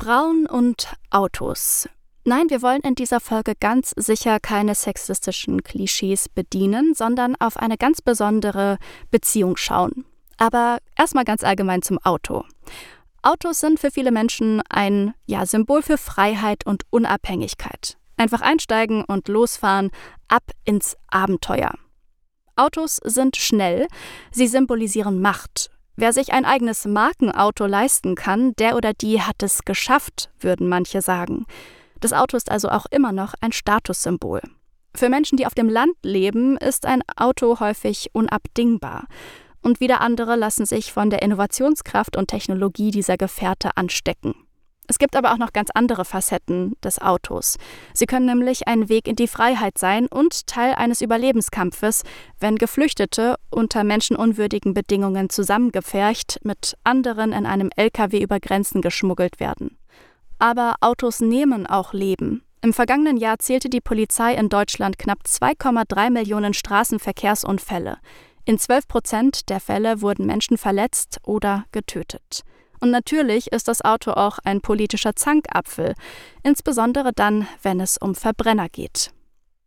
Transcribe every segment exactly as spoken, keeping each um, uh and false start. Frauen und Autos. Nein, wir wollen in dieser Folge ganz sicher keine sexistischen Klischees bedienen, sondern auf eine ganz besondere Beziehung schauen. Aber erstmal ganz allgemein zum Auto. Autos sind für viele Menschen ein ja, Symbol für Freiheit und Unabhängigkeit. Einfach einsteigen und losfahren, ab ins Abenteuer. Autos sind schnell, sie symbolisieren Macht. Wer sich ein eigenes Markenauto leisten kann, der oder die hat es geschafft, würden manche sagen. Das Auto ist also auch immer noch ein Statussymbol. Für Menschen, die auf dem Land leben, ist ein Auto häufig unabdingbar. Und wieder andere lassen sich von der Innovationskraft und Technologie dieser Gefährte anstecken. Es gibt aber auch noch ganz andere Facetten des Autos. Sie können nämlich ein Weg in die Freiheit sein und Teil eines Überlebenskampfes, wenn Geflüchtete unter menschenunwürdigen Bedingungen zusammengepfercht, mit anderen in einem L K W über Grenzen geschmuggelt werden. Aber Autos nehmen auch Leben. Im vergangenen Jahr zählte die Polizei in Deutschland knapp zwei Komma drei Millionen Straßenverkehrsunfälle. In zwölf Prozent der Fälle wurden Menschen verletzt oder getötet. Und natürlich ist das Auto auch ein politischer Zankapfel, insbesondere dann, wenn es um Verbrenner geht.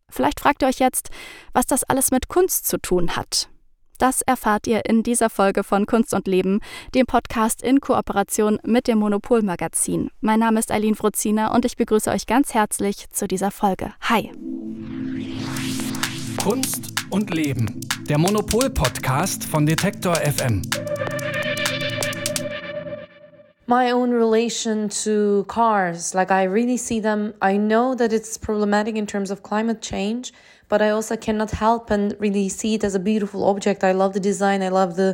Vielleicht fragt ihr euch jetzt, was das alles mit Kunst zu tun hat. Das erfahrt ihr in dieser Folge von Kunst und Leben, dem Podcast in Kooperation mit dem Monopol-Magazin. Mein Name ist Aileen Fruziner und ich begrüße euch ganz herzlich zu dieser Folge. Hi! Kunst und Leben, der Monopol-Podcast von Detektor F M. My own relation to cars, like I really see them. I know that it's problematic in terms of climate change, but I also cannot help and really see it as a beautiful object. I love the design. I love the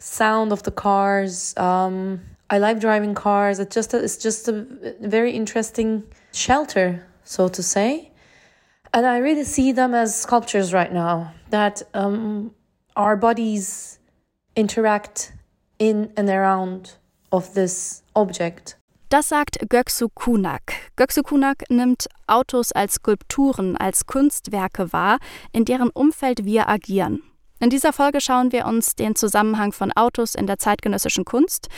sound of the cars. Um, I like driving cars. It's just a, it's just a very interesting shelter, so to say. And I really see them as sculptures right now, that um, our bodies interact in and around of this object. Das sagt Göksu Kunak. Göksu Kunak nimmt Autos als Skulpturen, als Kunstwerke wahr, in deren Umfeld wir agieren. In dieser Folge schauen wir uns den Zusammenhang von Autos in der zeitgenössischen Kunst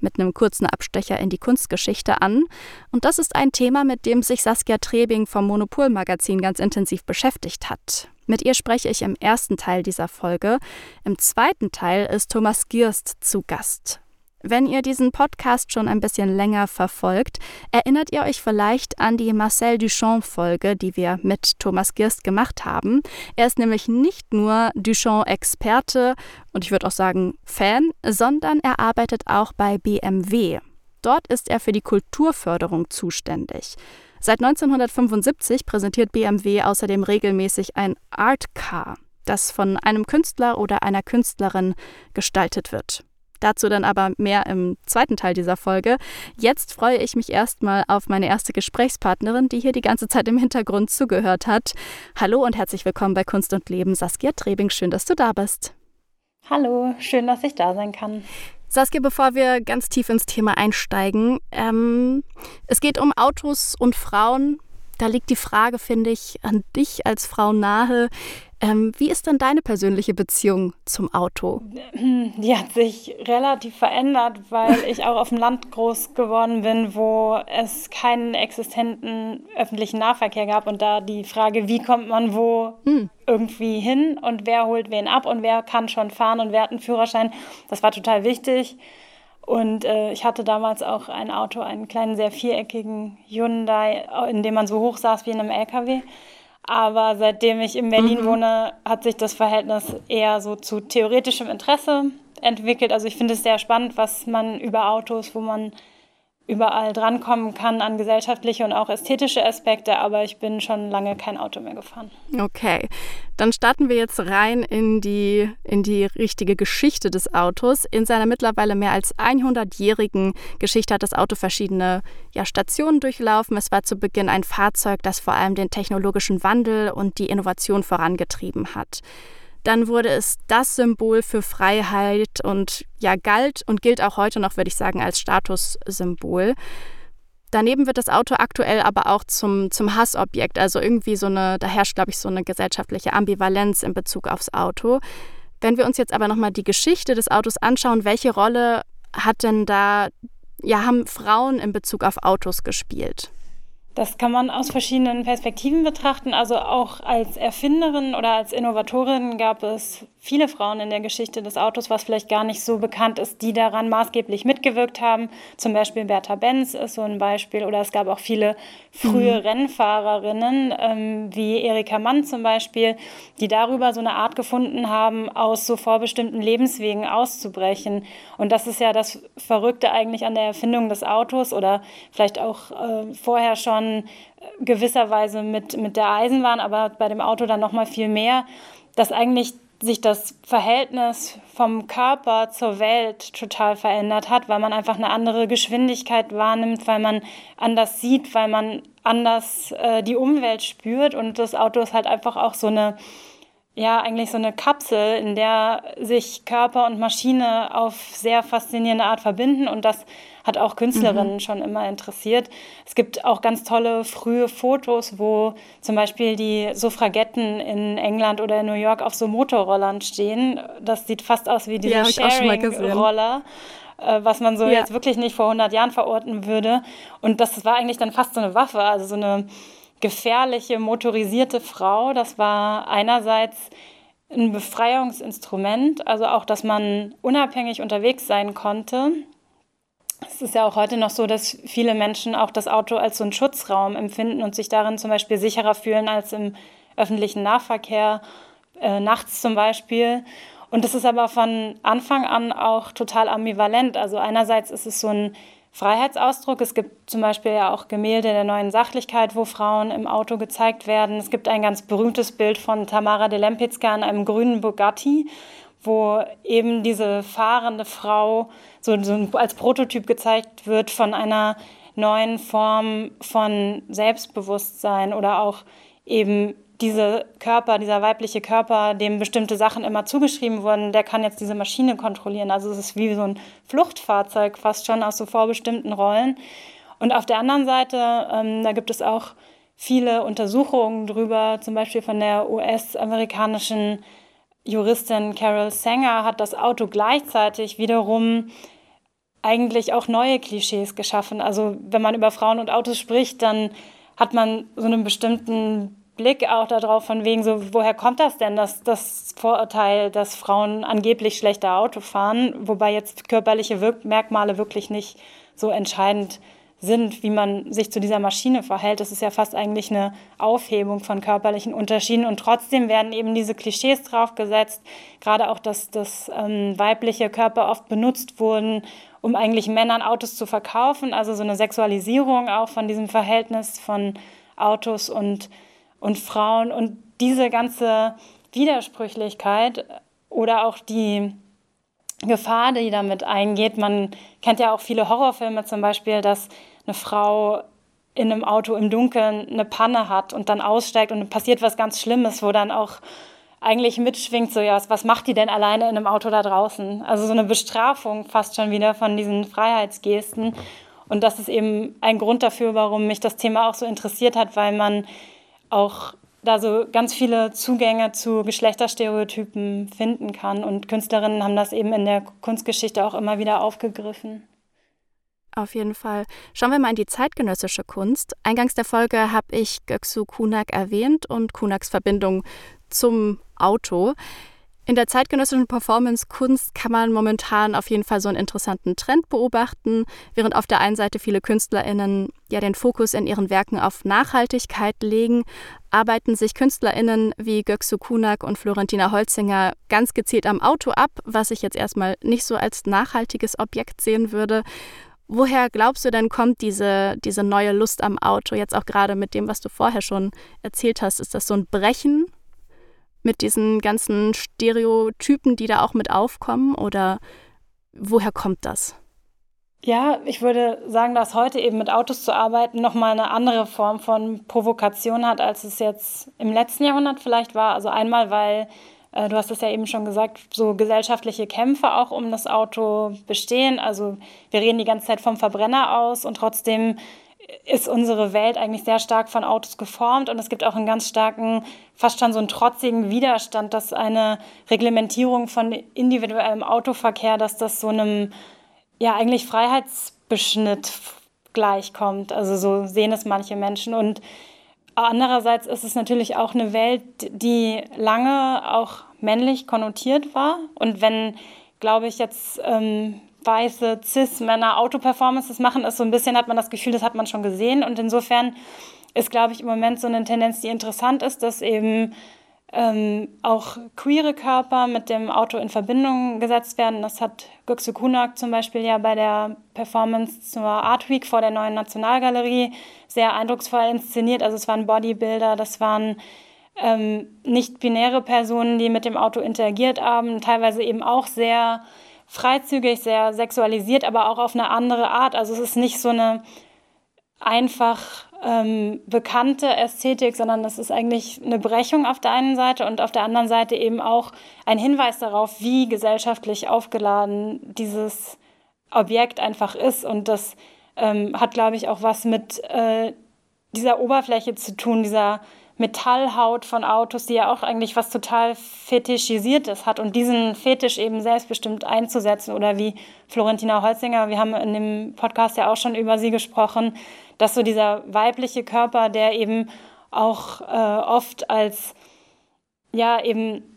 mit einem kurzen Abstecher in die Kunstgeschichte an. Und das ist ein Thema, mit dem sich Saskia Trebing vom Monopol-Magazin ganz intensiv beschäftigt hat. Mit ihr spreche ich im ersten Teil dieser Folge. Im zweiten Teil ist Thomas Girst zu Gast. Wenn ihr diesen Podcast schon ein bisschen länger verfolgt, erinnert ihr euch vielleicht an die Marcel Duchamp-Folge, die wir mit Thomas Girst gemacht haben. Er ist nämlich nicht nur Duchamp-Experte und ich würde auch sagen Fan, sondern er arbeitet auch bei B M W. Dort ist er für die Kulturförderung zuständig. Seit neunzehnhundertfünfundsiebzig präsentiert B M W außerdem regelmäßig ein Art Car, das von einem Künstler oder einer Künstlerin gestaltet wird. Dazu dann aber mehr im zweiten Teil dieser Folge. Jetzt freue ich mich erstmal auf meine erste Gesprächspartnerin, die hier die ganze Zeit im Hintergrund zugehört hat. Hallo und herzlich willkommen bei Kunst und Leben, Saskia Trebing. Schön, dass du da bist. Hallo, schön, dass ich da sein kann. Saskia, bevor wir ganz tief ins Thema einsteigen, ähm, es geht um Autos und Frauen. Da liegt die Frage, finde ich, an dich als Frau nahe. Ähm, wie ist denn deine persönliche Beziehung zum Auto? Die hat sich relativ verändert, weil ich auch auf dem Land groß geworden bin, wo es keinen existenten öffentlichen Nahverkehr gab. Und da die Frage, wie kommt man wo hm. irgendwie hin und wer holt wen ab und wer kann schon fahren und wer hat einen Führerschein, das war total wichtig. Und äh, ich hatte damals auch ein Auto, einen kleinen, sehr viereckigen Hyundai, in dem man so hoch saß wie in einem L K W. Aber seitdem ich in Berlin mhm. wohne, hat sich das Verhältnis eher so zu theoretischem Interesse entwickelt. Also ich finde es sehr spannend, was man über Autos, wo man überall drankommen kann an gesellschaftliche und auch ästhetische Aspekte, aber ich bin schon lange kein Auto mehr gefahren. Okay, dann starten wir jetzt rein in die, in die richtige Geschichte des Autos. In seiner mittlerweile mehr als hundertjährigen Geschichte hat das Auto verschiedene ja, Stationen durchlaufen. Es war zu Beginn ein Fahrzeug, das vor allem den technologischen Wandel und die Innovation vorangetrieben hat. Dann wurde es das Symbol für Freiheit und ja, galt und gilt auch heute noch, würde ich sagen, als Statussymbol. Daneben wird das Auto aktuell aber auch zum, zum Hassobjekt. Also irgendwie so eine, da herrscht, glaube ich, so eine gesellschaftliche Ambivalenz in Bezug aufs Auto. Wenn wir uns jetzt aber nochmal die Geschichte des Autos anschauen, welche Rolle hat denn da ja, haben Frauen in Bezug auf Autos gespielt? Das kann man aus verschiedenen Perspektiven betrachten. Also auch als Erfinderin oder als Innovatorin gab es viele Frauen in der Geschichte des Autos, was vielleicht gar nicht so bekannt ist, die daran maßgeblich mitgewirkt haben. Zum Beispiel Bertha Benz ist so ein Beispiel. Oder es gab auch viele frühe mhm. Rennfahrerinnen, ähm, wie Erika Mann zum Beispiel, die darüber so eine Art gefunden haben, aus so vorbestimmten Lebenswegen auszubrechen. Und das ist ja das Verrückte eigentlich an der Erfindung des Autos oder vielleicht auch äh, vorher schon gewisserweise mit, mit der Eisenbahn, aber bei dem Auto dann noch mal viel mehr, dass eigentlich sich das Verhältnis vom Körper zur Welt total verändert hat, weil man einfach eine andere Geschwindigkeit wahrnimmt, weil man anders sieht, weil man anders äh, die Umwelt spürt, und das Auto ist halt einfach auch so eine, ja, eigentlich so eine Kapsel, in der sich Körper und Maschine auf sehr faszinierende Art verbinden, und das hat auch Künstlerinnen mhm. schon immer interessiert. Es gibt auch ganz tolle frühe Fotos, wo zum Beispiel die Suffragetten in England oder in New York auf so Motorrollern stehen. Das sieht fast aus wie diese ja, Sharing-Roller, was man so ja. jetzt wirklich nicht vor hundert Jahren verorten würde. Und das war eigentlich dann fast so eine Waffe, also so eine gefährliche, motorisierte Frau. Das war einerseits ein Befreiungsinstrument, also auch, dass man unabhängig unterwegs sein konnte. Es ist ja auch heute noch so, dass viele Menschen auch das Auto als so einen Schutzraum empfinden und sich darin zum Beispiel sicherer fühlen als im öffentlichen Nahverkehr, äh, nachts zum Beispiel. Und das ist aber von Anfang an auch total ambivalent. Also einerseits ist es so ein Freiheitsausdruck. Es gibt zum Beispiel ja auch Gemälde der neuen Sachlichkeit, wo Frauen im Auto gezeigt werden. Es gibt ein ganz berühmtes Bild von Tamara de Lempicka in einem grünen Bugatti, wo eben diese fahrende Frau so, so als Prototyp gezeigt wird von einer neuen Form von Selbstbewusstsein oder auch eben diese Körper, dieser weibliche Körper, dem bestimmte Sachen immer zugeschrieben wurden, der kann jetzt diese Maschine kontrollieren. Also es ist wie so ein Fluchtfahrzeug fast schon aus so vorbestimmten Rollen. Und auf der anderen Seite, ähm, da gibt es auch viele Untersuchungen drüber, zum Beispiel von der U S-amerikanischen Juristin Carol Sanger hat das Auto gleichzeitig wiederum eigentlich auch neue Klischees geschaffen. Also wenn man über Frauen und Autos spricht, dann hat man so einen bestimmten Blick auch darauf, von wegen so, woher kommt das denn, dass das Vorurteil, dass Frauen angeblich schlechter Auto fahren, wobei jetzt körperliche Wirk- Merkmale wirklich nicht so entscheidend sind, wie man sich zu dieser Maschine verhält. Das ist ja fast eigentlich eine Aufhebung von körperlichen Unterschieden. Und trotzdem werden eben diese Klischees draufgesetzt, gerade auch, dass, dass ähm, weibliche Körper oft benutzt wurden, um eigentlich Männern Autos zu verkaufen. Also so eine Sexualisierung auch von diesem Verhältnis von Autos und, und Frauen. Und diese ganze Widersprüchlichkeit oder auch die Gefahr, die damit eingeht. Man kennt ja auch viele Horrorfilme zum Beispiel, dass eine Frau in einem Auto im Dunkeln eine Panne hat und dann aussteigt und passiert was ganz Schlimmes, wo dann auch eigentlich mitschwingt, so ja, was macht die denn alleine in einem Auto da draußen? Also so eine Bestrafung fast schon wieder von diesen Freiheitsgesten. Und das ist eben ein Grund dafür, warum mich das Thema auch so interessiert hat, weil man auch da so ganz viele Zugänge zu Geschlechterstereotypen finden kann. Und Künstlerinnen haben das eben in der Kunstgeschichte auch immer wieder aufgegriffen. Auf jeden Fall. Schauen wir mal in die zeitgenössische Kunst. Eingangs der Folge habe ich Göksu Kunak erwähnt und Kunaks Verbindung zum Auto. In der zeitgenössischen Performance-Kunst kann man momentan auf jeden Fall so einen interessanten Trend beobachten, während auf der einen Seite viele KünstlerInnen ja den Fokus in ihren Werken auf Nachhaltigkeit legen, arbeiten sich KünstlerInnen wie Göksu Kunak und Florentina Holzinger ganz gezielt am Auto ab, was ich jetzt erstmal nicht so als nachhaltiges Objekt sehen würde. Woher glaubst du denn, kommt diese, diese neue Lust am Auto? Jetzt auch gerade mit dem, was du vorher schon erzählt hast, ist das so ein Brechen mit diesen ganzen Stereotypen, die da auch mit aufkommen? Oder woher kommt das? Ja, ich würde sagen, dass heute eben mit Autos zu arbeiten nochmal eine andere Form von Provokation hat, als es jetzt im letzten Jahrhundert vielleicht war. Also einmal, weil, äh, du hast es ja eben schon gesagt, so gesellschaftliche Kämpfe auch um das Auto bestehen. Also wir reden die ganze Zeit vom Verbrenner aus und trotzdem ist unsere Welt eigentlich sehr stark von Autos geformt, und es gibt auch einen ganz starken, fast schon so einen trotzigen Widerstand, dass eine Reglementierung von individuellem Autoverkehr, dass das so einem, ja eigentlich Freiheits- Kopfbeschnitt gleichkommt. Also so sehen es manche Menschen. Und andererseits ist es natürlich auch eine Welt, die lange auch männlich konnotiert war. Und wenn, glaube ich, jetzt ähm, weiße Cis-Männer Auto-Performances machen, ist so ein bisschen, hat man das Gefühl, das hat man schon gesehen. Und insofern ist, glaube ich, im Moment so eine Tendenz, die interessant ist, dass eben ähm, auch queere Körper mit dem Auto in Verbindung gesetzt werden. Das hat Göksu Kunak zum Beispiel ja bei der Performance zur Art Week vor der neuen Nationalgalerie sehr eindrucksvoll inszeniert. Also es waren Bodybuilder, das waren ähm, nicht-binäre Personen, die mit dem Auto interagiert haben, teilweise eben auch sehr freizügig, sehr sexualisiert, aber auch auf eine andere Art. Also es ist nicht so eine einfach ähm, bekannte Ästhetik, sondern das ist eigentlich eine Brechung auf der einen Seite und auf der anderen Seite eben auch ein Hinweis darauf, wie gesellschaftlich aufgeladen dieses Objekt einfach ist. Und das ähm, hat, glaube ich, auch was mit äh, dieser Oberfläche zu tun, dieser Metallhaut von Autos, die ja auch eigentlich was total Fetischisiertes hat, und diesen Fetisch eben selbstbestimmt einzusetzen, oder wie Florentina Holzinger, wir haben in dem Podcast ja auch schon über sie gesprochen, dass so dieser weibliche Körper, der eben auch äh, oft als ja eben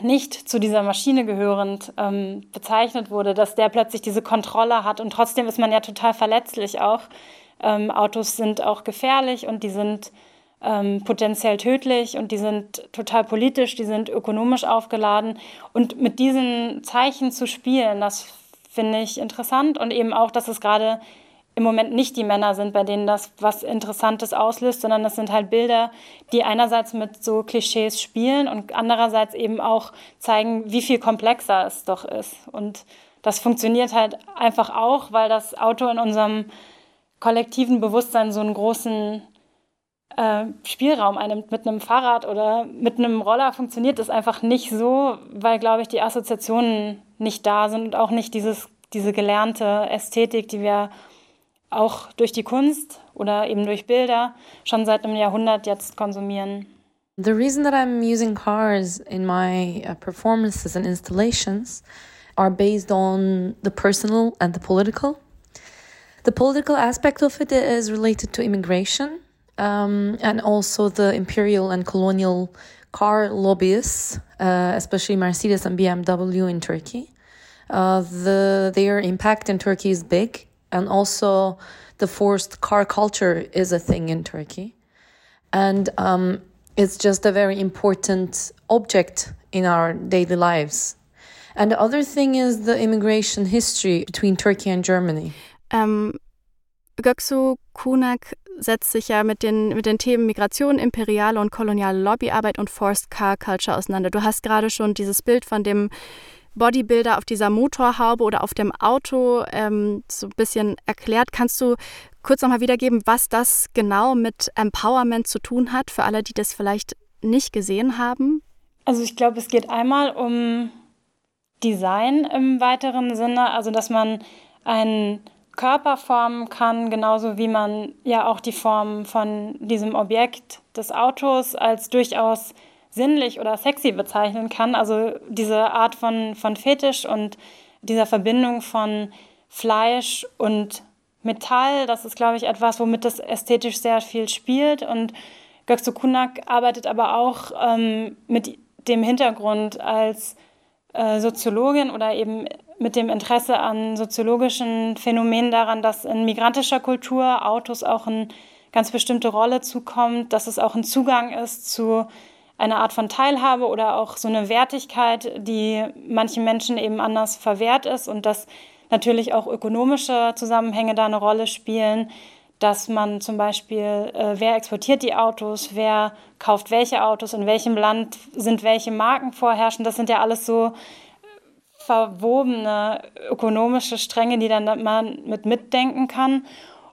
nicht zu dieser Maschine gehörend ähm, bezeichnet wurde, dass der plötzlich diese Kontrolle hat, und trotzdem ist man ja total verletzlich auch. Ähm, Autos sind auch gefährlich und die sind Ähm, potenziell tödlich und die sind total politisch, die sind ökonomisch aufgeladen, und mit diesen Zeichen zu spielen, das finde ich interessant, und eben auch, dass es gerade im Moment nicht die Männer sind, bei denen das was Interessantes auslöst, sondern das sind halt Bilder, die einerseits mit so Klischees spielen und andererseits eben auch zeigen, wie viel komplexer es doch ist, und das funktioniert halt einfach auch, weil das Auto in unserem kollektiven Bewusstsein so einen großen Spielraum einnimmt. Mit einem Fahrrad oder mit einem Roller funktioniert das einfach nicht so, weil, glaube ich, die Assoziationen nicht da sind und auch nicht dieses, diese gelernte Ästhetik, die wir auch durch die Kunst oder eben durch Bilder schon seit einem Jahrhundert jetzt konsumieren. The reason that I'm using cars in my performances and installations are based on the personal and the political. The political aspect of it is related to immigration. Um, and also the imperial and colonial car lobbyists, uh, especially Mercedes and B M W in Turkey. Uh, the their impact in Turkey is big, and also the forced car culture is a thing in Turkey. And um, it's just a very important object in our daily lives. And the other thing is the immigration history between Turkey and Germany. Um, Göksu Kunak setzt sich ja mit den, mit den Themen Migration, imperiale und koloniale Lobbyarbeit und Forced Car Culture auseinander. Du hast gerade schon dieses Bild von dem Bodybuilder auf dieser Motorhaube oder auf dem Auto ähm, so ein bisschen erklärt. Kannst du kurz nochmal wiedergeben, was das genau mit Empowerment zu tun hat, für alle, die das vielleicht nicht gesehen haben? Also ich glaube, es geht einmal um Design im weiteren Sinne, also dass man ein Körper formen kann, genauso wie man ja auch die Form von diesem Objekt des Autos als durchaus sinnlich oder sexy bezeichnen kann. Also diese Art von, von Fetisch und dieser Verbindung von Fleisch und Metall, das ist, glaube ich, etwas, womit das ästhetisch sehr viel spielt. Und Göksu Kunak arbeitet aber auch ähm, mit dem Hintergrund als äh, Soziologin oder eben mit dem Interesse an soziologischen Phänomenen daran, dass in migrantischer Kultur Autos auch eine ganz bestimmte Rolle zukommt, dass es auch ein Zugang ist zu einer Art von Teilhabe oder auch so eine Wertigkeit, die manchen Menschen eben anders verwehrt ist, und dass natürlich auch ökonomische Zusammenhänge da eine Rolle spielen, dass man zum Beispiel, äh, wer exportiert die Autos, wer kauft welche Autos, in welchem Land sind welche Marken vorherrschend, das sind ja alles so verwobene ökonomische Stränge, die dann man mit mitdenken kann.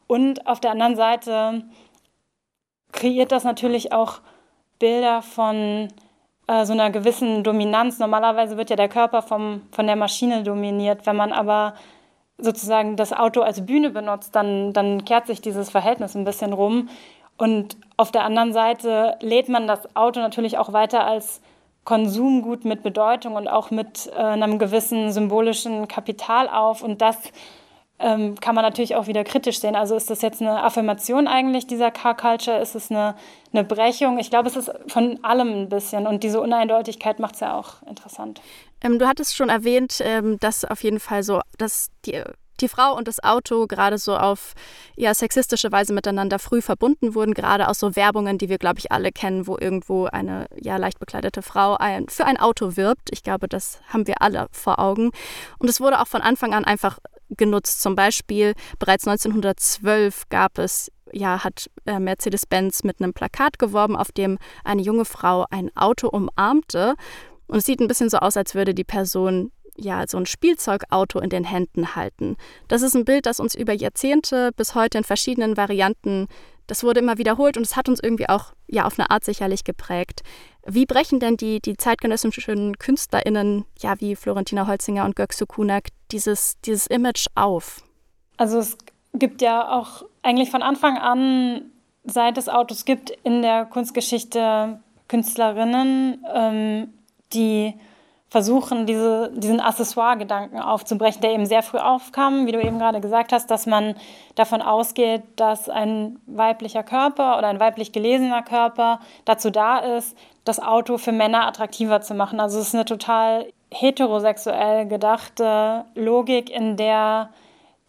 Und auf der anderen Seite kreiert das natürlich auch Bilder von äh, so einer gewissen Dominanz. Normalerweise wird ja der Körper vom, von der Maschine dominiert. Wenn man aber sozusagen das Auto als Bühne benutzt, dann, dann kehrt sich dieses Verhältnis ein bisschen rum. Und auf der anderen Seite lädt man das Auto natürlich auch weiter als Konsumgut mit Bedeutung und auch mit äh, einem gewissen symbolischen Kapital auf, und das ähm, kann man natürlich auch wieder kritisch sehen. Also ist das jetzt eine Affirmation eigentlich dieser Car Culture? Ist es eine, eine Brechung? Ich glaube, es ist von allem ein bisschen. Und diese Uneindeutigkeit macht es ja auch interessant. Ähm, du hattest schon erwähnt, ähm, dass auf jeden Fall so, dass die... die Frau und das Auto gerade so auf ja, sexistische Weise miteinander früh verbunden wurden, gerade aus so Werbungen, die wir, glaube ich, alle kennen, wo irgendwo eine ja, leicht bekleidete Frau ein, für ein Auto wirbt. Ich glaube, das haben wir alle vor Augen. Und es wurde auch von Anfang an einfach genutzt. Zum Beispiel bereits neunzehnhundertzwölf gab es, ja, hat Mercedes-Benz mit einem Plakat geworben, auf dem eine junge Frau ein Auto umarmte. Und es sieht ein bisschen so aus, als würde die Person ja, so ein Spielzeugauto in den Händen halten. Das ist ein Bild, das uns über Jahrzehnte bis heute in verschiedenen Varianten, das wurde immer wiederholt und es hat uns irgendwie auch ja, auf eine Art sicherlich geprägt. Wie brechen denn die, die zeitgenössischen KünstlerInnen, ja, wie Florentina Holzinger und Göksu Kunak, dieses, dieses Image auf? Also es gibt ja auch eigentlich von Anfang an, seit es Autos gibt, in der Kunstgeschichte Künstlerinnen, ähm, die versuchen, diese, diesen Accessoire-Gedanken aufzubrechen, der eben sehr früh aufkam, wie du eben gerade gesagt hast, dass man davon ausgeht, dass ein weiblicher Körper oder ein weiblich gelesener Körper dazu da ist, das Auto für Männer attraktiver zu machen. Also es ist eine total heterosexuell gedachte Logik, in der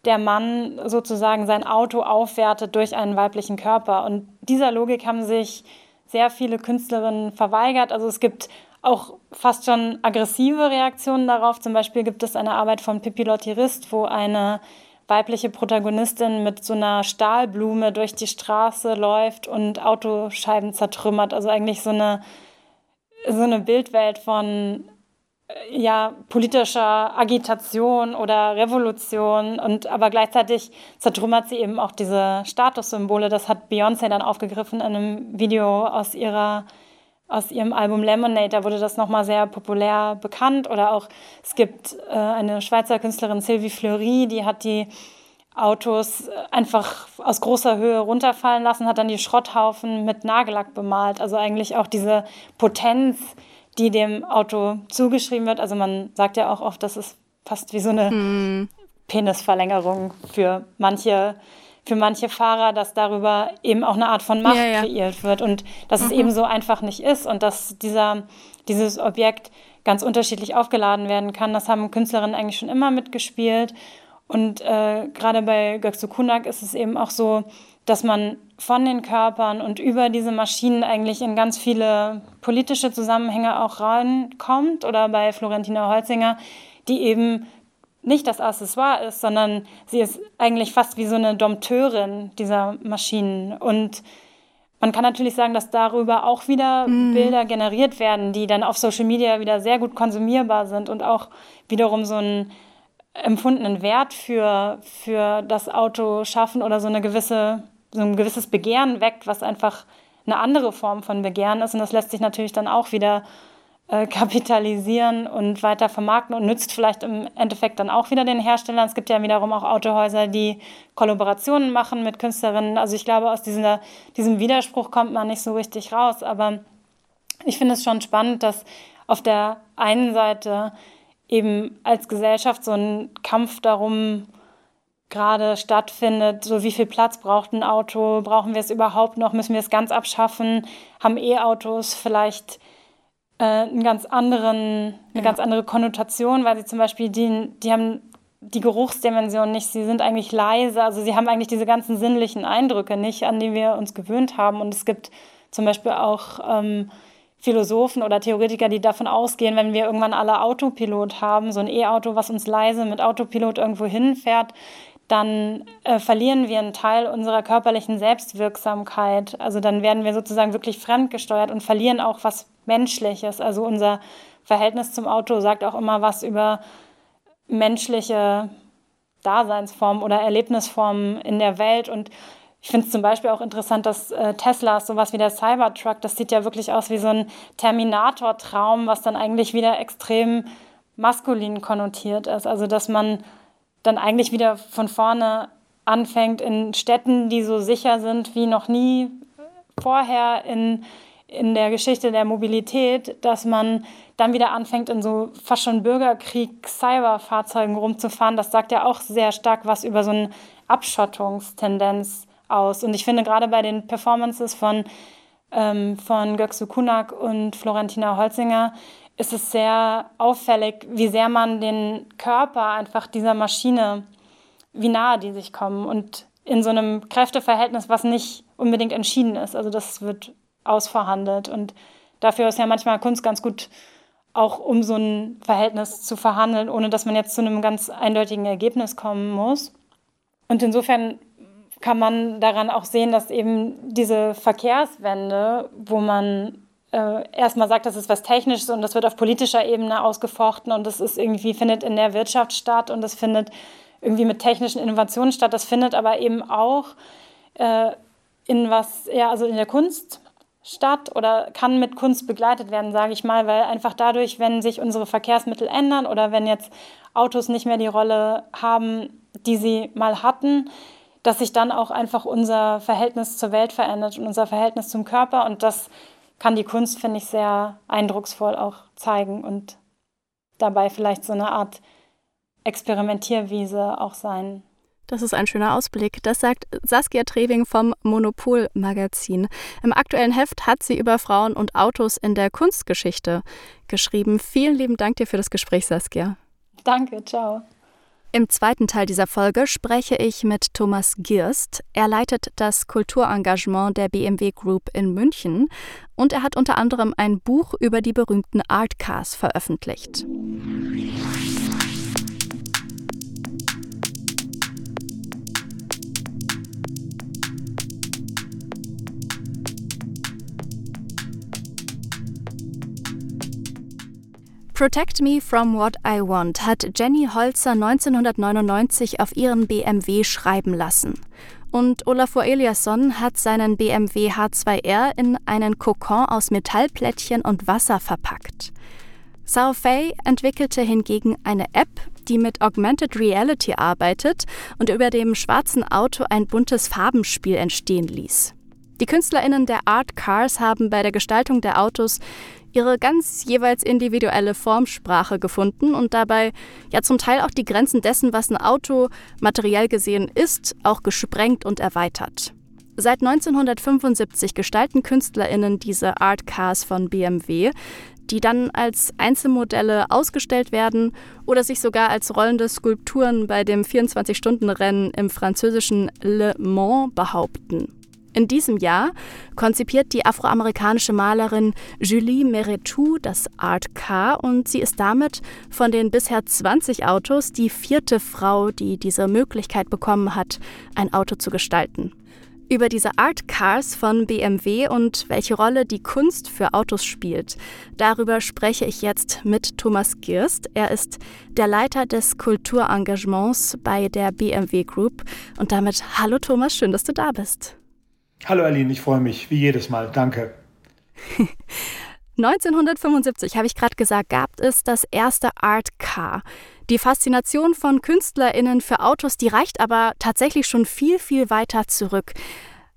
der Mann sozusagen sein Auto aufwertet durch einen weiblichen Körper. Und dieser Logik haben sich sehr viele Künstlerinnen verweigert. Also es gibt auch fast schon aggressive Reaktionen darauf. Zum Beispiel gibt es eine Arbeit von Pipilotti Rist, wo eine weibliche Protagonistin mit so einer Stahlblume durch die Straße läuft und Autoscheiben zertrümmert. Also eigentlich so eine, so eine Bildwelt von ja, politischer Agitation oder Revolution. Und, aber gleichzeitig zertrümmert sie eben auch diese Statussymbole. Das hat Beyoncé dann aufgegriffen in einem Video aus ihrer Aus ihrem Album Lemonade, da wurde das nochmal sehr populär bekannt. Oder auch, es gibt äh, eine Schweizer Künstlerin, Sylvie Fleury, die hat die Autos einfach aus großer Höhe runterfallen lassen, hat dann die Schrotthaufen mit Nagellack bemalt. Also eigentlich auch diese Potenz, die dem Auto zugeschrieben wird. Also man sagt ja auch oft, das ist fast wie so eine hm. Penisverlängerung für manche für manche Fahrer, dass darüber eben auch eine Art von Macht ja, ja. kreiert wird und dass mhm. es eben so einfach nicht ist und dass dieser, dieses Objekt ganz unterschiedlich aufgeladen werden kann. Das haben Künstlerinnen eigentlich schon immer mitgespielt. Und äh, gerade bei Göksu Kunak ist es eben auch so, dass man von den Körpern und über diese Maschinen eigentlich in ganz viele politische Zusammenhänge auch reinkommt. Oder bei Florentina Holzinger, die eben nicht das Accessoire ist, sondern sie ist eigentlich fast wie so eine Dompteurin dieser Maschinen. Und man kann natürlich sagen, dass darüber auch wieder mm. Bilder generiert werden, die dann auf Social Media wieder sehr gut konsumierbar sind und auch wiederum so einen empfundenen Wert für, für das Auto schaffen oder so eine gewisse, so ein gewisses Begehren weckt, was einfach eine andere Form von Begehren ist. Und das lässt sich natürlich dann auch wieder kapitalisieren und weiter vermarkten und nützt vielleicht im Endeffekt dann auch wieder den Herstellern. Es gibt ja wiederum auch Autohäuser, die Kollaborationen machen mit Künstlerinnen. Also ich glaube, aus dieser, diesem Widerspruch kommt man nicht so richtig raus. Aber ich finde es schon spannend, dass auf der einen Seite eben als Gesellschaft so ein Kampf darum gerade stattfindet, so wie viel Platz braucht ein Auto, brauchen wir es überhaupt noch, müssen wir es ganz abschaffen, haben E-Autos vielleicht Einen ganz anderen, eine ja. ganz andere Konnotation, weil sie zum Beispiel, die, die haben die Geruchsdimension nicht, sie sind eigentlich leise, also sie haben eigentlich diese ganzen sinnlichen Eindrücke nicht, an die wir uns gewöhnt haben. Und es gibt zum Beispiel auch ähm, Philosophen oder Theoretiker, die davon ausgehen, wenn wir irgendwann alle Autopilot haben, so ein E-Auto, was uns leise mit Autopilot irgendwo hinfährt, dann äh, verlieren wir einen Teil unserer körperlichen Selbstwirksamkeit. Also dann werden wir sozusagen wirklich fremdgesteuert und verlieren auch was Menschliches. Also unser Verhältnis zum Auto sagt auch immer was über menschliche Daseinsformen oder Erlebnisformen in der Welt. Und ich finde es zum Beispiel auch interessant, dass äh, Teslas, sowas wie der Cybertruck, das sieht ja wirklich aus wie so ein Terminator-Traum, was dann eigentlich wieder extrem maskulin konnotiert ist. Also dass man dann eigentlich wieder von vorne anfängt in Städten, die so sicher sind wie noch nie vorher, in, in der Geschichte der Mobilität, dass man dann wieder anfängt, in so fast schon Bürgerkrieg-Cyberfahrzeugen rumzufahren. Das sagt ja auch sehr stark was über so eine Abschottungstendenz aus. Und ich finde, gerade bei den Performances von, ähm, von Göksu Kunak und Florentina Holzinger ist es sehr auffällig, wie sehr man den Körper einfach dieser Maschine, wie nahe die sich kommen und in so einem Kräfteverhältnis, was nicht unbedingt entschieden ist. Also das wird ausverhandelt. Und dafür ist ja manchmal Kunst ganz gut, auch um so ein Verhältnis zu verhandeln, ohne dass man jetzt zu einem ganz eindeutigen Ergebnis kommen muss. Und insofern kann man daran auch sehen, dass eben diese Verkehrswende, wo man äh, erstmal sagt, das ist was Technisches und das wird auf politischer Ebene ausgefochten und das ist irgendwie, findet in der Wirtschaft statt und das findet irgendwie mit technischen Innovationen statt. Das findet aber eben auch äh, in was, ja, also in der Kunst statt oder kann mit Kunst begleitet werden, sage ich mal, weil einfach dadurch, wenn sich unsere Verkehrsmittel ändern oder wenn jetzt Autos nicht mehr die Rolle haben, die sie mal hatten, dass sich dann auch einfach unser Verhältnis zur Welt verändert und unser Verhältnis zum Körper. Und das kann die Kunst, finde ich, sehr eindrucksvoll auch zeigen und dabei vielleicht so eine Art Experimentierwiese auch sein. Das ist ein schöner Ausblick. Das sagt Saskia Trebing vom Monopol-Magazin. Im aktuellen Heft hat sie über Frauen und Autos in der Kunstgeschichte geschrieben. Vielen lieben Dank dir für das Gespräch, Saskia. Danke, ciao. Im zweiten Teil dieser Folge spreche ich mit Thomas Girst. Er leitet das Kulturengagement der B M W Group in München und er hat unter anderem ein Buch über die berühmten Art Cars veröffentlicht. Protect Me From What I Want hat Jenny Holzer neunzehnhundertneunundneunzig auf ihren B M W schreiben lassen. Und Olafur Eliasson hat seinen B M W H zwei R in einen Kokon aus Metallplättchen und Wasser verpackt. Sao Fay entwickelte hingegen eine App, die mit Augmented Reality arbeitet und über dem schwarzen Auto ein buntes Farbenspiel entstehen ließ. Die KünstlerInnen der Art Cars haben bei der Gestaltung der Autos ihre ganz jeweils individuelle Formsprache gefunden und dabei ja zum Teil auch die Grenzen dessen, was ein Auto materiell gesehen ist, auch gesprengt und erweitert. Seit neunzehnhundertfünfundsiebzig gestalten KünstlerInnen diese Art Cars von B M W, die dann als Einzelmodelle ausgestellt werden oder sich sogar als rollende Skulpturen bei dem vierundzwanzig-Stunden-Rennen im französischen Le Mans behaupten. In diesem Jahr konzipiert die afroamerikanische Malerin Julie Mehretu das Art Car und sie ist damit von den bisher zwanzig Autos die vierte Frau, die diese Möglichkeit bekommen hat, ein Auto zu gestalten. Über diese Art Cars von B M W und welche Rolle die Kunst für Autos spielt, darüber spreche ich jetzt mit Thomas Girst. Er ist der Leiter des Kulturengagements bei der B M W Group. Und damit hallo Thomas, schön, dass du da bist. Hallo Aileen, ich freue mich, wie jedes Mal. Danke. neunzehnhundertfünfundsiebzig, habe ich gerade gesagt, gab es das erste Art Car. Die Faszination von KünstlerInnen für Autos, die reicht aber tatsächlich schon viel, viel weiter zurück.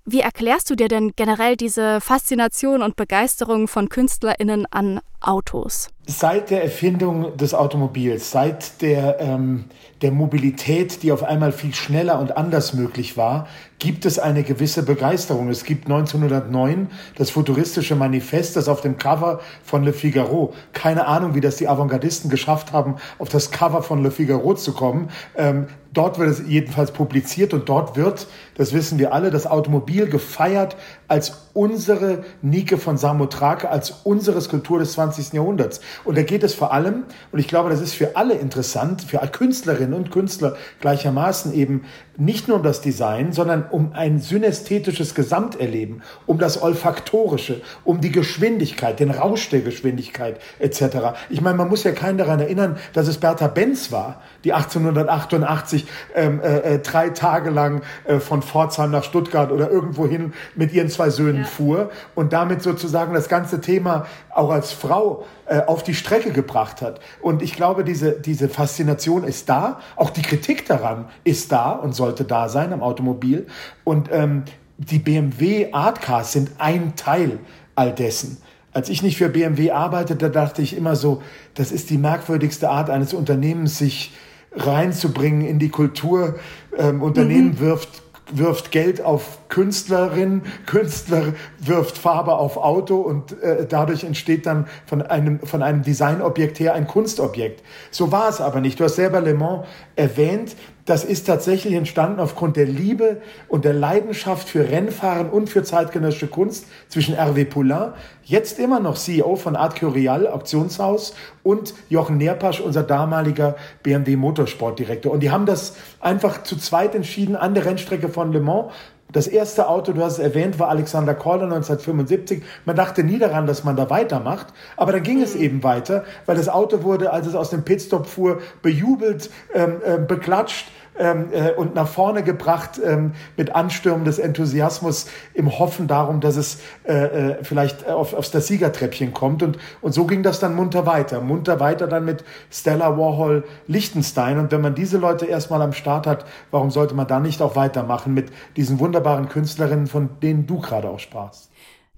Wie erklärst du dir denn generell diese Faszination und Begeisterung von KünstlerInnen an Autos? Seit der Erfindung des Automobils, seit der, ähm, der Mobilität, die auf einmal viel schneller und anders möglich war, gibt es eine gewisse Begeisterung. Es gibt neunzehnhundertneun das futuristische Manifest, das auf dem Cover von Le Figaro, keine Ahnung, wie das die Avantgardisten geschafft haben, auf das Cover von Le Figaro zu kommen. Ähm, dort wird es jedenfalls publiziert und dort wird, das wissen wir alle, das Automobil gefeiert als unsere Nike von Samothrake, als unsere Skulptur des zwanzigsten Jahrhunderts. Und da geht es vor allem, und ich glaube, das ist für alle interessant, für Künstlerinnen und Künstler gleichermaßen eben nicht nur um das Design, sondern um ein synästhetisches Gesamterleben, um das Olfaktorische, um die Geschwindigkeit, den Rausch der Geschwindigkeit et cetera. Ich meine, man muss ja keinen daran erinnern, dass es Bertha Benz war, die achtzehnhundertachtundachtzig ähm, äh, drei Tage lang äh, von Pforzheim nach Stuttgart oder irgendwohin mit ihren zwei Söhnen ja. fuhr und damit sozusagen das ganze Thema auch als Frau äh, auf die Strecke gebracht hat. Und ich glaube, diese, diese Faszination ist da, auch die Kritik daran ist da und sollte da sein am Automobil. Und ähm, die B M W Artcars sind ein Teil all dessen. Als ich nicht für B M W arbeitete, dachte ich immer so, das ist die merkwürdigste Art eines Unternehmens, sich reinzubringen in die Kultur. Ähm, Unternehmen mhm. wirft wirft Geld auf Künstlerinnen, Künstler wirft Farbe auf Auto und äh, dadurch entsteht dann von einem von einem Designobjekt her ein Kunstobjekt. So war es aber nicht. Du hast selber Le Mans erwähnt. Das ist tatsächlich entstanden aufgrund der Liebe und der Leidenschaft für Rennfahren und für zeitgenössische Kunst zwischen Hervé Poulain, jetzt immer noch C E O von Art Curial, Auktionshaus, und Jochen Nerpasch, unser damaliger B M W Motorsportdirektor. Und die haben das einfach zu zweit entschieden an der Rennstrecke von Le Mans. Das erste Auto, du hast es erwähnt, war Alexander Koller neunzehnhundertfünfundsiebzig. Man dachte nie daran, dass man da weitermacht. Aber dann ging es eben weiter, weil das Auto wurde, als es aus dem Pitstop fuhr, bejubelt, ähm, äh, beklatscht ähm, äh, und nach vorne gebracht ähm, mit Anstürmen des Enthusiasmus im Hoffen darum, dass es äh, äh, vielleicht auf, auf das Siegertreppchen kommt. Und, und so ging das dann munter weiter. Munter weiter dann mit Stella Warhol-Lichtenstein. Und wenn man diese Leute erstmal am Start hat, warum sollte man da nicht auch weitermachen mit diesen wunderbaren wunderbaren Künstlerinnen, von denen du gerade auch sprachst.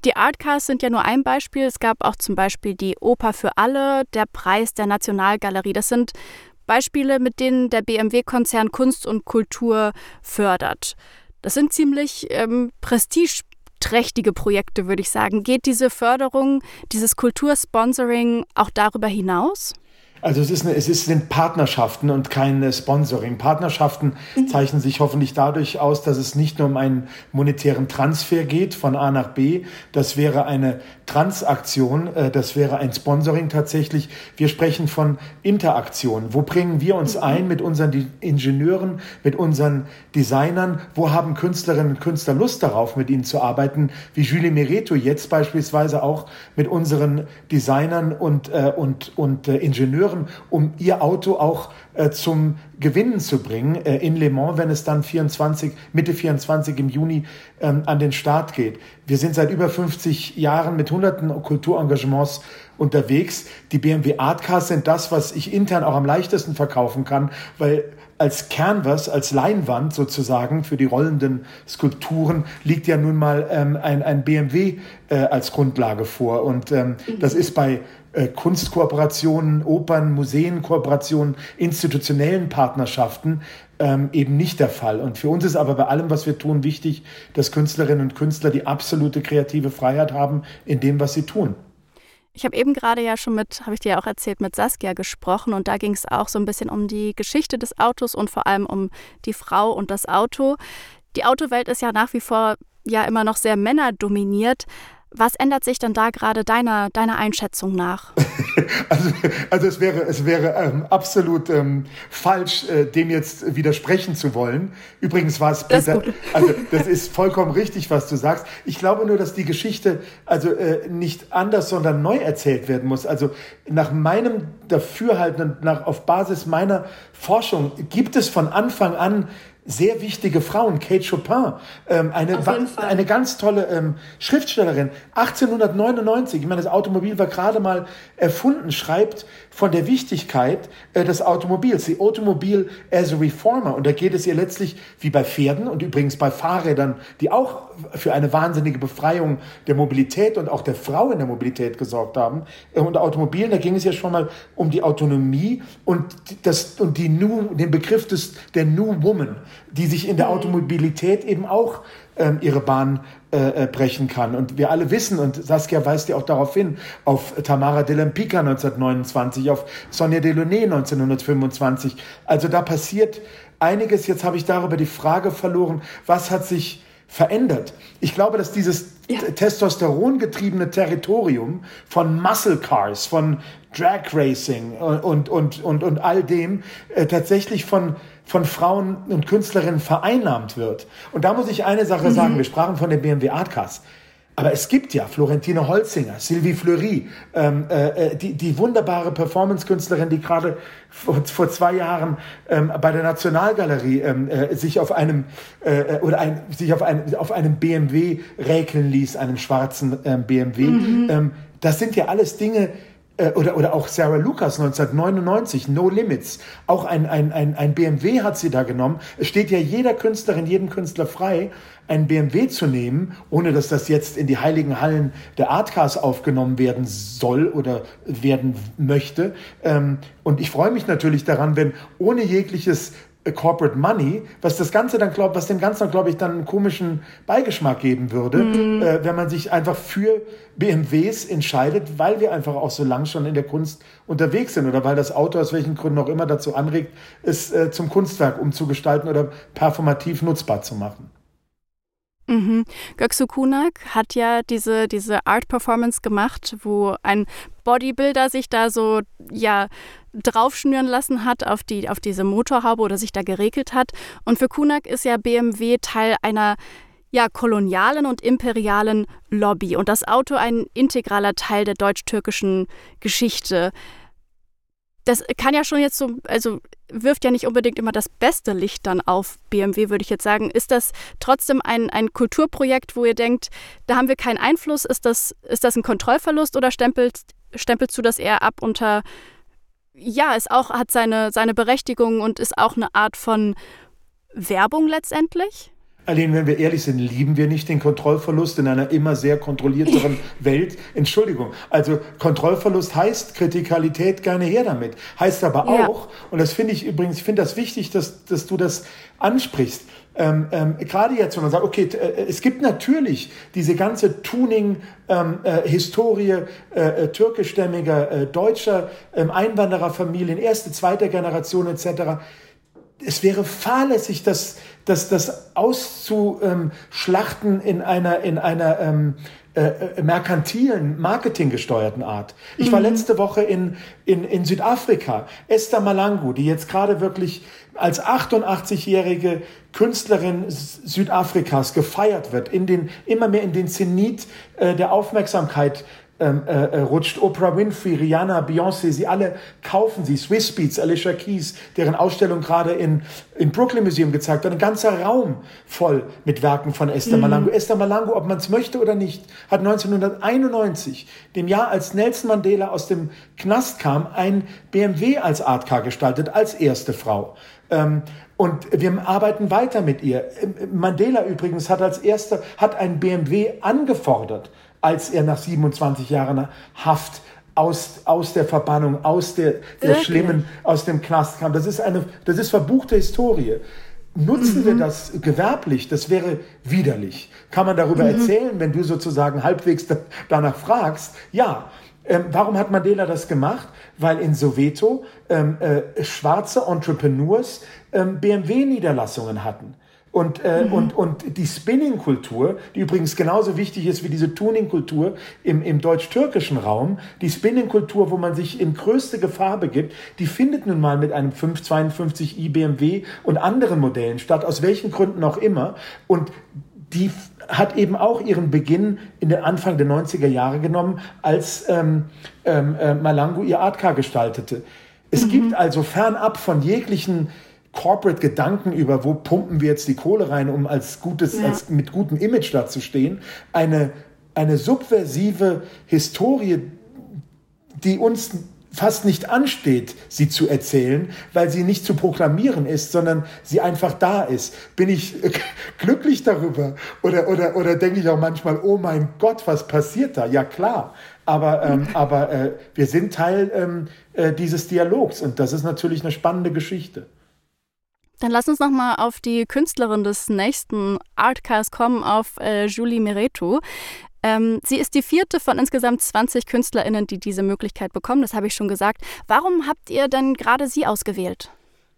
Die Artcars sind ja nur ein Beispiel. Es gab auch zum Beispiel die Oper für alle, der Preis der Nationalgalerie. Das sind Beispiele, mit denen der B M W-Konzern Kunst und Kultur fördert. Das sind ziemlich ähm, prestigeträchtige Projekte, würde ich sagen. Geht diese Förderung, dieses Kultursponsoring auch darüber hinaus? Also es ist eine, es ist, sind Partnerschaften und kein Sponsoring. Partnerschaften zeichnen sich hoffentlich dadurch aus, dass es nicht nur um einen monetären Transfer geht von A nach B. Das wäre eine Transaktion, das wäre ein Sponsoring tatsächlich. Wir sprechen von Interaktion. Wo bringen wir uns ein mit unseren Ingenieuren, mit unseren Designern? Wo haben Künstlerinnen und Künstler Lust darauf, mit ihnen zu arbeiten? Wie Julie Mehretu jetzt beispielsweise auch mit unseren Designern und, und, und Ingenieuren, um ihr Auto auch äh, zum Gewinnen zu bringen äh, in Le Mans, wenn es dann vierundzwanzig, Mitte vierundzwanzig im Juni ähm, an den Start geht. Wir sind seit über fünfzig Jahren mit hunderten Kulturengagements unterwegs. Die B M W Artcars sind das, was ich intern auch am leichtesten verkaufen kann, weil als Canvas, als Leinwand sozusagen für die rollenden Skulpturen liegt ja nun mal ähm, ein, ein B M W äh, als Grundlage vor. Und ähm, das ist bei äh, Kunstkooperationen, Opern, Museenkooperationen, institutionellen Partnerschaften ähm, eben nicht der Fall. Und für uns ist aber bei allem, was wir tun, wichtig, dass Künstlerinnen und Künstler die absolute kreative Freiheit haben in dem, was sie tun. Ich habe eben gerade ja schon mit, habe ich dir ja auch erzählt, mit Saskia gesprochen und da ging es auch so ein bisschen um die Geschichte des Autos und vor allem um die Frau und das Auto. Die Autowelt ist ja nach wie vor ja immer noch sehr männerdominiert. Was ändert sich denn da gerade deiner, deiner Einschätzung nach? Also, also es wäre, es wäre ähm, absolut ähm, falsch, äh, dem jetzt widersprechen zu wollen. Übrigens war es Peter, also das ist vollkommen richtig, was du sagst. Ich glaube nur, dass die Geschichte also äh, nicht anders, sondern neu erzählt werden muss. Also nach meinem Dafürhalten und nach, auf Basis meiner Forschung gibt es von Anfang an sehr wichtige Frauen, Kate Chopin, ähm, eine, wa- eine ganz tolle ähm, Schriftstellerin, achtzehnhundertneunundneunzig, ich meine, das Automobil war gerade mal erfunden, schreibt von der Wichtigkeit äh, des Automobils, the automobile as a reformer. Und da geht es ihr letztlich, wie bei Pferden und übrigens bei Fahrrädern, die auch für eine wahnsinnige Befreiung der Mobilität und auch der Frau in der Mobilität gesorgt haben, äh, und Automobilen, da ging es ja schon mal um die Autonomie und, das, und die New, den Begriff des, der New Woman, die sich in der Automobilität eben auch ähm, ihre Bahn äh, brechen kann. Und wir alle wissen, und Saskia weist ja auch darauf hin, auf Tamara de Lempicka neunzehnhundertneunundzwanzig, auf Sonia Delaunay neunzehnhundertfünfundzwanzig. Also da passiert einiges. Jetzt habe ich darüber die Frage verloren, was hat sich verändert? Ich glaube, dass dieses ja. Testosteron getriebene Territorium von Muscle Cars, von Drag Racing und, und, und, und all dem äh, tatsächlich von von Frauen und Künstlerinnen vereinnahmt wird. Und da muss ich eine Sache sagen, mhm. wir sprachen von den B M W Artcars. Aber es gibt ja Florentina Holzinger, Sylvie Fleury, ähm, äh, die, die wunderbare Performance-Künstlerin, die gerade vor, vor zwei Jahren ähm, bei der Nationalgalerie ähm, äh, sich auf einem äh, oder ein, sich auf, ein, auf einem B M W räkeln ließ, einem schwarzen ähm, B M W. Mhm. Ähm, das sind ja alles Dinge, äh, oder, oder auch Sarah Lucas neunzehnhundertneunundneunzig, No Limits. Auch ein, ein, ein, ein B M W hat sie da genommen. Es steht ja jeder Künstlerin, jedem Künstler frei, einen B M W zu nehmen, ohne dass das jetzt in die heiligen Hallen der Artcars aufgenommen werden soll oder werden möchte. Ähm, und ich freue mich natürlich daran, wenn ohne jegliches Corporate Money, was das Ganze dann glaubt, was dem Ganzen, glaube ich, dann einen komischen Beigeschmack geben würde, mhm. äh, wenn man sich einfach für B M Ws entscheidet, weil wir einfach auch so lang schon in der Kunst unterwegs sind oder weil das Auto aus welchen Gründen auch immer dazu anregt, es äh, zum Kunstwerk umzugestalten oder performativ nutzbar zu machen. Mhm. Göksu Kunak hat ja diese, diese Art-Performance gemacht, wo ein Bodybuilder sich da so ja, draufschnüren lassen hat auf, die, auf diese Motorhaube oder sich da geregelt hat. Und für Kunak ist ja B M W Teil einer ja, kolonialen und imperialen Lobby und das Auto ein integraler Teil der deutsch-türkischen Geschichte. Das kann ja schon jetzt so, also wirft ja nicht unbedingt immer das beste Licht dann auf B M W, würde ich jetzt sagen. Ist das trotzdem ein, ein Kulturprojekt, wo ihr denkt, da haben wir keinen Einfluss? Ist das, ist das ein Kontrollverlust oder stempelt, stempelst du das eher ab unter, ja, es auch hat seine, seine Berechtigung und ist auch eine Art von Werbung letztendlich? Aileen, wenn wir ehrlich sind, lieben wir nicht den Kontrollverlust in einer immer sehr kontrollierteren Welt. Entschuldigung. Also Kontrollverlust heißt Kritikalität, gerne her damit. Heißt aber ja. auch, und das finde ich übrigens, ich finde das wichtig, dass, dass du das ansprichst, ähm, ähm, gerade jetzt, wenn man sagt, okay, t- äh, es gibt natürlich diese ganze Tuning-Historie ähm, äh, äh, türkischstämmiger, äh, deutscher, äh, Einwandererfamilien, erste, zweite Generation et cetera. Es wäre fahrlässig, das, das, das auszuschlachten in einer, in einer ähm, äh, merkantilen, marketinggesteuerten Art. Ich mhm. war letzte Woche in, in, in Südafrika. Esther Mahlangu, die jetzt gerade wirklich als achtundachtzig-jährige Künstlerin Südafrikas gefeiert wird, in den, immer mehr in den Zenit äh, der Aufmerksamkeit Ähm, äh, rutscht. Oprah Winfrey, Rihanna, Beyoncé, sie alle kaufen sie. Swiss Beats, Alicia Keys, deren Ausstellung gerade in im Brooklyn Museum gezeigt wird. Ein ganzer Raum voll mit Werken von Esther mhm. Mahlangu. Esther Mahlangu, ob man es möchte oder nicht, hat neunzehnhunderteinundneunzig, dem Jahr, als Nelson Mandela aus dem Knast kam, ein B M W als Art Car gestaltet, als erste Frau. Ähm, und wir arbeiten weiter mit ihr. Mandela übrigens hat als erster, hat ein B M W angefordert, als er nach siebenundzwanzig Jahren Haft aus, aus der Verbannung, aus der, der schlimmen, aus dem Knast kam. Das ist eine, das ist verbuchte Historie. Nutzen mhm. wir das gewerblich, das wäre widerlich. Kann man darüber mhm. erzählen, wenn du sozusagen halbwegs da, danach fragst? Ja. Ähm, warum hat Mandela das gemacht? Weil in Soweto ähm, äh, schwarze Entrepreneurs ähm, B M W-Niederlassungen hatten. Und, äh, mhm. und, und die Spinning-Kultur, die übrigens genauso wichtig ist wie diese Tuning-Kultur im, im deutsch-türkischen Raum, die Spinning-Kultur, wo man sich in größte Gefahr begibt, die findet nun mal mit einem fünf zweiundfünfzig i B M W und anderen Modellen statt, aus welchen Gründen auch immer. Und die hat eben auch ihren Beginn in den Anfang der neunziger Jahre genommen, als ähm, ähm, äh, Mahlangu ihr Art-Car gestaltete. Es mhm. gibt also fernab von jeglichen Corporate-Gedanken über, wo pumpen wir jetzt die Kohle rein, um als gutes, ja. als mit gutem Image dazustehen, eine, eine subversive Historie, die uns fast nicht ansteht, sie zu erzählen, weil sie nicht zu proklamieren ist, sondern sie einfach da ist. Bin ich äh, glücklich darüber? Oder, oder, oder denke ich auch manchmal, oh mein Gott, was passiert da? Ja, klar. Aber, ähm, aber äh, wir sind Teil ähm, äh, dieses Dialogs und das ist natürlich eine spannende Geschichte. Dann lass uns nochmal auf die Künstlerin des nächsten Artcasts kommen, auf äh, Julie Mehretu. Ähm, sie ist die vierte von insgesamt zwanzig KünstlerInnen, die diese Möglichkeit bekommen. Das habe ich schon gesagt. Warum habt ihr denn gerade sie ausgewählt?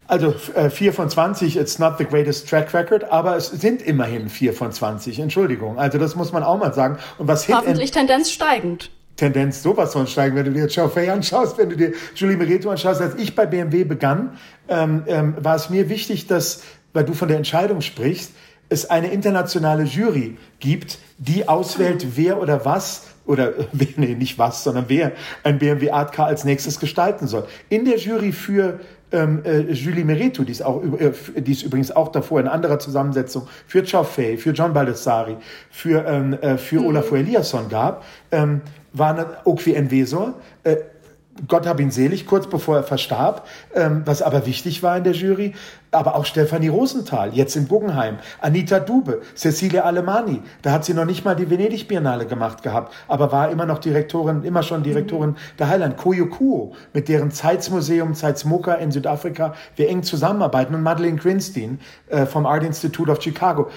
Also äh, vier von zwanzig, it's not the greatest track record, aber es sind immerhin vier von zwanzig, Entschuldigung. Also das muss man auch mal sagen. Und was hoffentlich Hit and- Tendenz steigend. Tendenz sowas von steigen, wenn du dir Sao Fay anschaust, wenn du dir Julie Mehretu anschaust. Als ich bei B M W begann, ähm, ähm, war es mir wichtig, dass, weil du von der Entscheidung sprichst, es eine internationale Jury gibt, die auswählt, wer oder was, oder nee, nicht was, sondern wer ein B M W Art Car als nächstes gestalten soll. In der Jury für ähm, äh, Julie Mehretu, die ist, auch, äh, die ist übrigens auch davor in anderer Zusammensetzung für Sao Fay, für John Baldessari, für, ähm, äh, für mhm. Olafur Eliasson gab, ähm, war Oqvi Envesor, äh, Gott hab ihn selig, kurz bevor er verstarb, ähm, was aber wichtig war in der Jury, aber auch Stefanie Rosenthal, jetzt im Guggenheim, Anita Dube, Cecilia Alemani, da hat sie noch nicht mal die Venedig-Biennale gemacht gehabt, aber war immer noch Direktorin, immer schon Direktorin mhm. der Heiland, Koyo Kouo, mit deren Zeitz-Museum, Zeitz-Moka in Südafrika wir eng zusammenarbeiten, und Madeleine Grinstein äh, vom Art Institute of Chicago,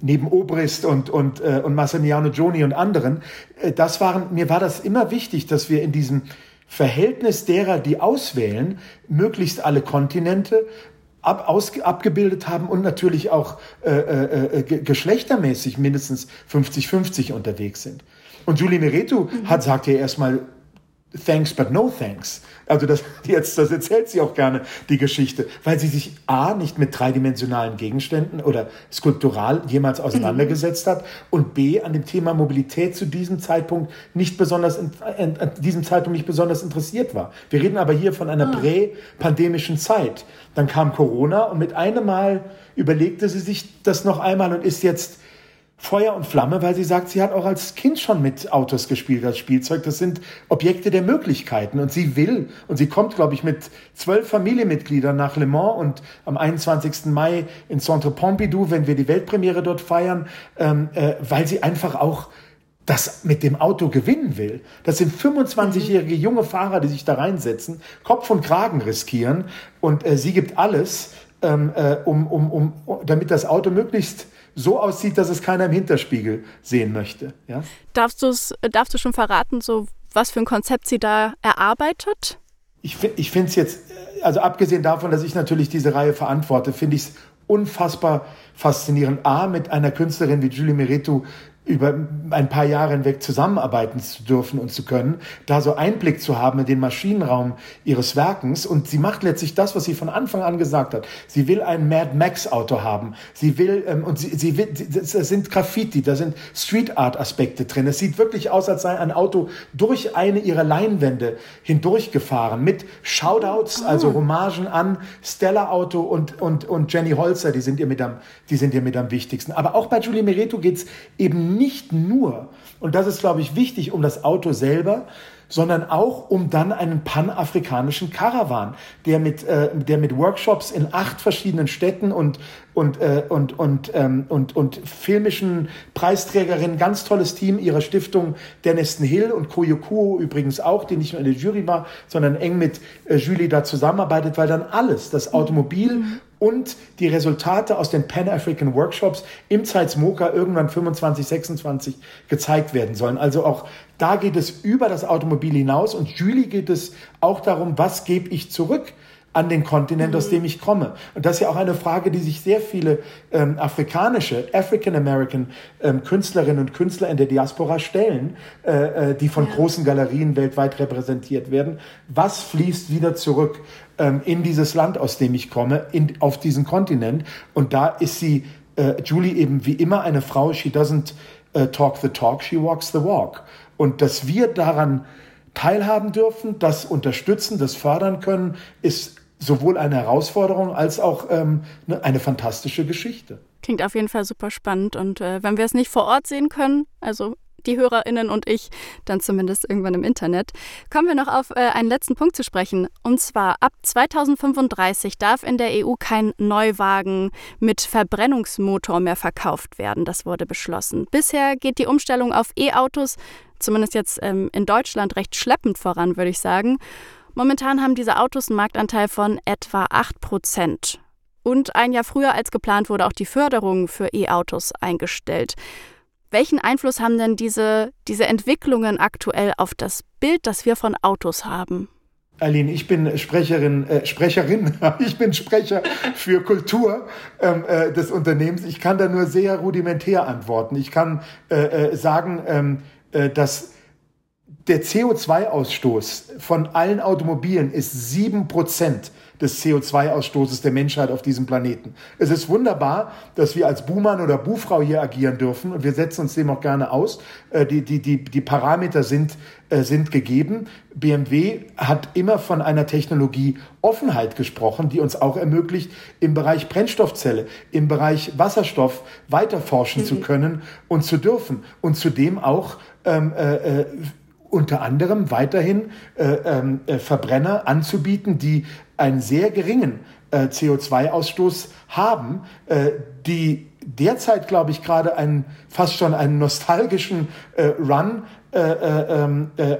neben Obrist und, und, äh, und Masaniano Joni und anderen, äh, das waren, mir war das immer wichtig, dass wir in diesem Verhältnis derer, die auswählen, möglichst alle Kontinente ab, aus, abgebildet haben und natürlich auch äh, äh, ge- geschlechtermäßig mindestens fünfzig fünfzig unterwegs sind. Und Julie Mehretu mhm. hat sagt ja erstmal thanks but no thanks. Also das, jetzt, das erzählt sie auch gerne, die Geschichte, weil sie sich a. nicht mit dreidimensionalen Gegenständen oder skulptural jemals auseinandergesetzt mhm. hat und b. an dem Thema Mobilität zu diesem Zeitpunkt nicht besonders, in, in, an diesem Zeitpunkt nicht besonders interessiert war. Wir reden aber hier von einer ah. präpandemischen Zeit. Dann kam Corona und mit einem Mal überlegte sie sich das noch einmal und ist jetzt Feuer und Flamme, weil sie sagt, sie hat auch als Kind schon mit Autos gespielt, als Spielzeug. Das sind Objekte der Möglichkeiten. Und sie will, und sie kommt, glaube ich, mit zwölf Familienmitgliedern nach Le Mans und am einundzwanzigsten Mai in Centre Pompidou, wenn wir die Weltpremiere dort feiern, ähm, äh, weil sie einfach auch das mit dem Auto gewinnen will. Das sind fünfundzwanzigjährige junge Fahrer, die sich da reinsetzen, Kopf und Kragen riskieren. Und äh, sie gibt alles, ähm, äh, um, um, um, damit das Auto möglichst so aussieht, dass es keiner im Hinterspiegel sehen möchte. Ja? Darfst du's, darfst du schon verraten, so was für ein Konzept sie da erarbeitet? Ich, ich finde es jetzt, also abgesehen davon, dass ich natürlich diese Reihe verantworte, finde ich es unfassbar faszinierend, a, mit einer Künstlerin wie Julie Mehretu über ein paar Jahre hinweg zusammenarbeiten zu dürfen und zu können, da so Einblick zu haben in den Maschinenraum ihres Werkens. Und sie macht letztlich das, was sie von Anfang an gesagt hat. Sie will ein Mad Max Auto haben. Sie will, ähm, und sie, sie will, das sind Graffiti, da sind Street Art Aspekte drin. Es sieht wirklich aus, als sei ein Auto durch eine ihrer Leinwände hindurchgefahren mit Shoutouts, also Hommagen an Stella Auto und, und, und Jenny Holzer, die sind ihr mit am, die sind ihr mit am wichtigsten. Aber auch bei Julie Mehretu geht's eben nicht nur, und das ist, glaube ich, wichtig, um das Auto selber, sondern auch um dann einen panafrikanischen Karawan, der mit, äh, der mit Workshops in acht verschiedenen Städten und, und, äh, und, und, ähm, und, und filmischen Preisträgerinnen, ganz tolles Team ihrer Stiftung Denniston Hill und Koyo Kouo übrigens auch, die nicht nur in der Jury war, sondern eng mit äh, Julie da zusammenarbeitet, weil dann alles, das Automobil mhm. und die Resultate aus den Pan-African Workshops im Zeitz-Moka irgendwann fünfundzwanzig, sechsundzwanzig gezeigt werden sollen. Also auch da geht es über das Automobil hinaus, und Julie geht es auch darum, was gebe ich zurück an den Kontinent, mhm. aus dem ich komme. Und das ist ja auch eine Frage, die sich sehr viele ähm, afrikanische, African-American ähm, Künstlerinnen und Künstler in der Diaspora stellen, äh, äh, die von ja. großen Galerien weltweit repräsentiert werden. Was fließt wieder zurück ähm, in dieses Land, aus dem ich komme, in, auf diesen Kontinent? Und da ist sie, äh, Julie, eben wie immer eine Frau. She doesn't uh, talk the talk, she walks the walk. Und dass wir daran teilhaben dürfen, das unterstützen, das fördern können, ist sowohl eine Herausforderung als auch ähm, eine fantastische Geschichte. Klingt auf jeden Fall super spannend. Und äh, wenn wir es nicht vor Ort sehen können, also die HörerInnen und ich, dann zumindest irgendwann im Internet, kommen wir noch auf äh, einen letzten Punkt zu sprechen. Und zwar ab zweitausendfünfunddreißig darf in der E U kein Neuwagen mit Verbrennungsmotor mehr verkauft werden. Das wurde beschlossen. Bisher geht die Umstellung auf E-Autos, zumindest jetzt ähm, in Deutschland, recht schleppend voran, würde ich sagen. Momentan haben diese Autos einen Marktanteil von etwa acht Prozent. Und ein Jahr früher als geplant wurde auch die Förderung für E-Autos eingestellt. Welchen Einfluss haben denn diese, diese Entwicklungen aktuell auf das Bild, das wir von Autos haben? Aileen, ich bin Sprecherin, äh, Sprecherin, ich bin Sprecher für Kultur ähm, äh, des Unternehmens. Ich kann da nur sehr rudimentär antworten. Ich kann äh, äh, sagen, ähm, äh, dass der C O zwei Ausstoß von allen Automobilen ist sieben Prozent des C O zwei Ausstoßes der Menschheit auf diesem Planeten. Es ist wunderbar, dass wir als Buhmann oder Buhfrau hier agieren dürfen, und wir setzen uns dem auch gerne aus. Äh, die, die, die, die Parameter sind, äh, sind gegeben. B M W hat immer von einer Technologieoffenheit gesprochen, die uns auch ermöglicht, im Bereich Brennstoffzelle, im Bereich Wasserstoff weiter forschen mhm. zu können und zu dürfen. Und zudem auch ähm, äh, unter anderem weiterhin äh, äh, Verbrenner anzubieten, die einen sehr geringen äh, C O zwei Ausstoß haben, äh, die derzeit, glaube ich, gerade einen fast schon einen nostalgischen äh, Run äh, äh, äh,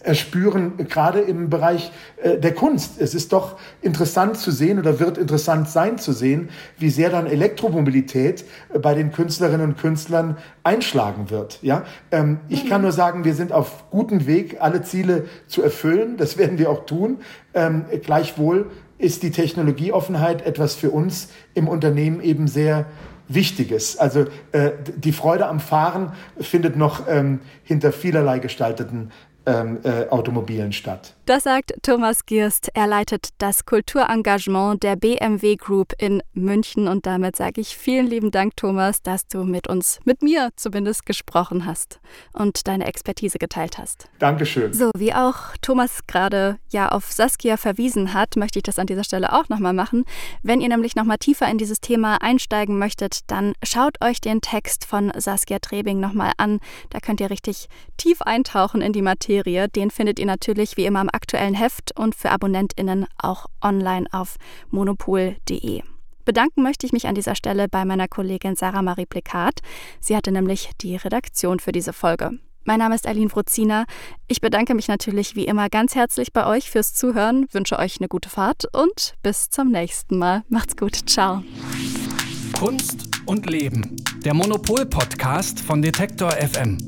erspüren, gerade im Bereich äh, der Kunst. Es ist doch interessant zu sehen oder wird interessant sein zu sehen, wie sehr dann Elektromobilität äh, bei den Künstlerinnen und Künstlern einschlagen wird. Ja, ähm, ich kann nur sagen, wir sind auf gutem Weg, alle Ziele zu erfüllen. Das werden wir auch tun. Ähm, gleichwohl ist die Technologieoffenheit etwas für uns im Unternehmen eben sehr Wichtiges. Also äh, die Freude am Fahren findet noch ähm, hinter vielerlei gestalteten Ähm, äh, Automobilen statt. Das sagt Thomas Girst. Er leitet das Kulturengagement der B M W Group in München. Und damit sage ich vielen lieben Dank, Thomas, dass du mit uns, mit mir zumindest, gesprochen hast und deine Expertise geteilt hast. Dankeschön. So, wie auch Thomas gerade ja auf Saskia verwiesen hat, möchte ich das an dieser Stelle auch nochmal machen. Wenn ihr nämlich nochmal tiefer in dieses Thema einsteigen möchtet, dann schaut euch den Text von Saskia Trebing nochmal an. Da könnt ihr richtig tief eintauchen in die Materie. Den findet ihr natürlich wie immer im aktuellen Heft und für AbonnentInnen auch online auf monopol punkt de. Bedanken möchte ich mich an dieser Stelle bei meiner Kollegin Sarah Marie Plikat. Sie hatte nämlich die Redaktion für diese Folge. Mein Name ist Aileen Fruziner. Ich bedanke mich natürlich wie immer ganz herzlich bei euch fürs Zuhören, wünsche euch eine gute Fahrt und bis zum nächsten Mal. Macht's gut. Ciao. Kunst und Leben. Der Monopol-Podcast von Detektor F M.